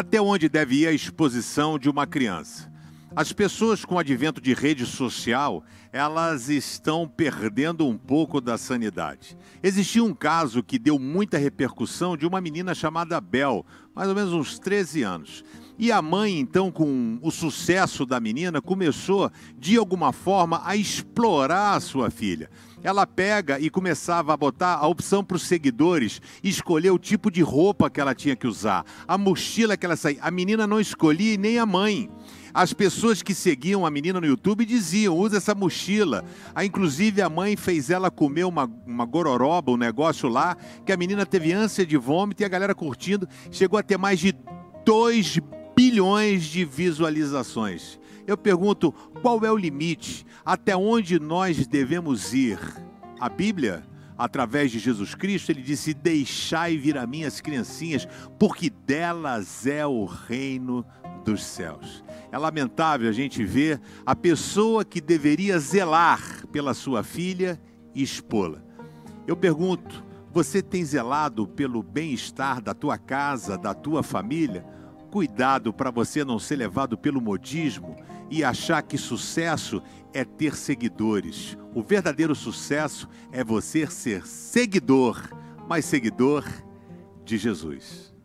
Até onde deve ir a exposição de uma criança? As pessoas com o advento de rede social, elas estão perdendo um pouco da sanidade. Existiu um caso que deu muita repercussão de uma menina chamada Bel, mais ou menos uns 13 anos. E a mãe, então, com o sucesso da menina, começou, de alguma forma, a explorar a sua filha. Ela pega e começava a botar a opção para os seguidores escolher o tipo de roupa que ela tinha que usar, a mochila que ela saía. A menina não escolhia e nem a mãe. As pessoas que seguiam a menina no YouTube diziam, usa essa mochila. Aí, inclusive, a mãe fez ela comer uma gororoba, um negócio lá, que a menina teve ânsia de vômito e a galera curtindo. Chegou a ter mais de 2 bilhões de visualizações. Eu pergunto, qual é o limite? Até onde nós devemos ir? A Bíblia, através de Jesus Cristo, ele disse, deixai vir a mim as criancinhas, porque delas é o reino dos céus. É lamentável a gente ver a pessoa que deveria zelar pela sua filha e expô-la. Eu pergunto, você tem zelado pelo bem-estar da tua casa, da tua família? Cuidado para você não ser levado pelo modismo e achar que sucesso é ter seguidores. O verdadeiro sucesso é você ser seguidor, mas seguidor de Jesus.